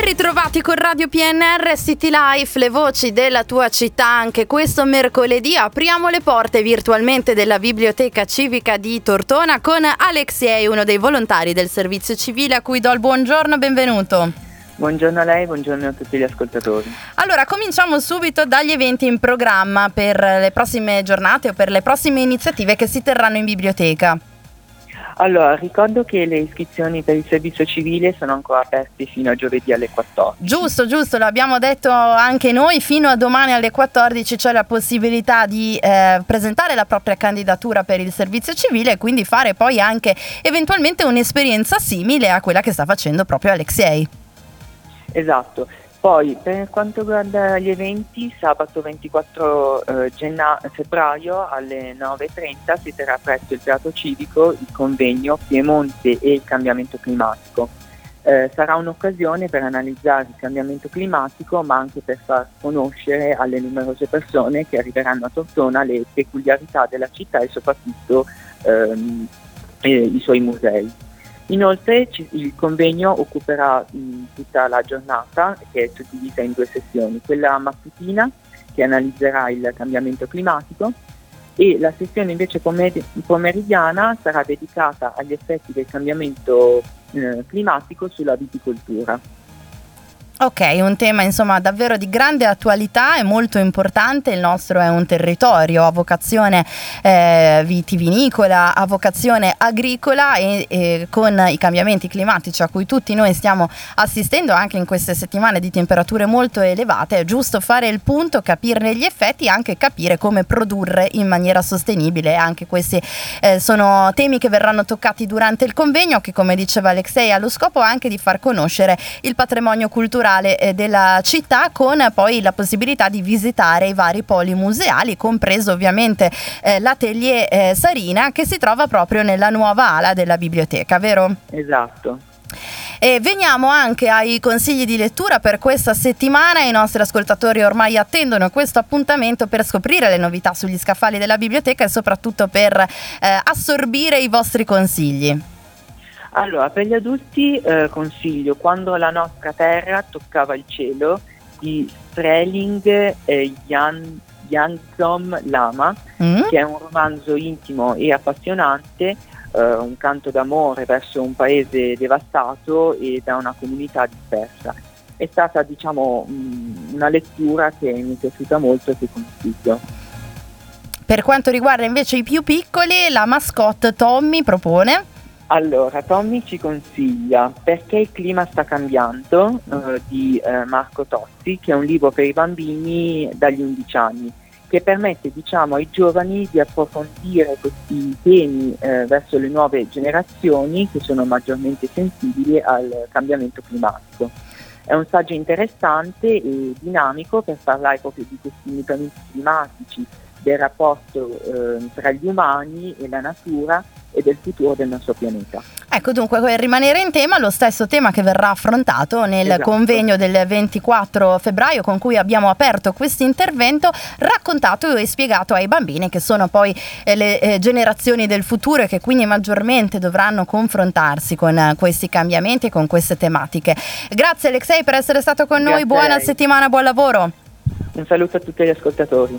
Ben ritrovati con Radio PNR City Life, le voci della tua città. Anche questo mercoledì apriamo le porte virtualmente della biblioteca civica di Tortona con Aleksej, uno dei volontari del servizio civile, a cui do il buongiorno, benvenuto. Buongiorno a lei, buongiorno a tutti gli ascoltatori. Allora, cominciamo subito dagli eventi in programma per le prossime giornate o per le prossime iniziative che si terranno in biblioteca. Allora, ricordo che le iscrizioni per il servizio civile sono ancora aperte fino a giovedì alle 14. Giusto, lo abbiamo detto anche noi, fino a domani alle 14 c'è la possibilità di presentare la propria candidatura per il servizio civile e quindi fare poi anche eventualmente un'esperienza simile a quella che sta facendo proprio Aleksej. Esatto. Poi per quanto riguarda gli eventi, sabato 24 febbraio alle 9.30 si terrà presso il Teatro Civico il convegno Piemonte e il cambiamento climatico. Sarà un'occasione per analizzare il cambiamento climatico, ma anche per far conoscere alle numerose persone che arriveranno a Tortona le peculiarità della città e soprattutto i suoi musei. Inoltre il convegno occuperà tutta la giornata, che è suddivisa in due sessioni, quella mattutina che analizzerà il cambiamento climatico e la sessione invece pomeridiana sarà dedicata agli effetti del cambiamento climatico sulla viticoltura. Ok, un tema insomma davvero di grande attualità e molto importante. Il nostro è un territorio a vocazione vitivinicola, a vocazione agricola e con i cambiamenti climatici a cui tutti noi stiamo assistendo anche in queste settimane di temperature molto elevate, è giusto fare il punto, capirne gli effetti e anche capire come produrre in maniera sostenibile. Anche questi sono temi che verranno toccati durante il convegno che, come diceva Aleksej, ha lo scopo anche di far conoscere il patrimonio culturale della città, con poi la possibilità di visitare i vari poli museali, compreso ovviamente l'atelier Sarina, che si trova proprio nella nuova ala della biblioteca, vero? Esatto. E veniamo anche ai consigli di lettura per questa settimana. I nostri ascoltatori ormai attendono questo appuntamento per scoprire le novità sugli scaffali della biblioteca e soprattutto per assorbire i vostri consigli. Allora, per gli adulti consiglio Quando la nostra terra toccava il cielo di Tsering Yangzom Lama, che è un romanzo intimo e appassionante, un canto d'amore verso un paese devastato e da una comunità dispersa. È stata, diciamo, una lettura che mi è piaciuta molto e che consiglio. Per quanto riguarda invece i più piccoli, la mascotte Tommy propone... Allora, Tommy ci consiglia Perché il clima sta cambiando di Marco Totti, che è un libro per i bambini dagli 11 anni, che permette, diciamo, ai giovani di approfondire questi temi verso le nuove generazioni che sono maggiormente sensibili al cambiamento climatico. È un saggio interessante e dinamico per parlare proprio di questi mutamenti climatici, del rapporto tra gli umani e la natura e del futuro del nostro pianeta. Ecco, dunque, per rimanere in tema, lo stesso tema che verrà affrontato nel convegno del 24 febbraio con cui abbiamo aperto questo intervento, raccontato e spiegato ai bambini, che sono poi le generazioni del futuro e che quindi maggiormente dovranno confrontarsi con questi cambiamenti e con queste tematiche. Grazie Aleksej per essere stato con noi, buona settimana, buon lavoro. Un saluto a tutti gli ascoltatori.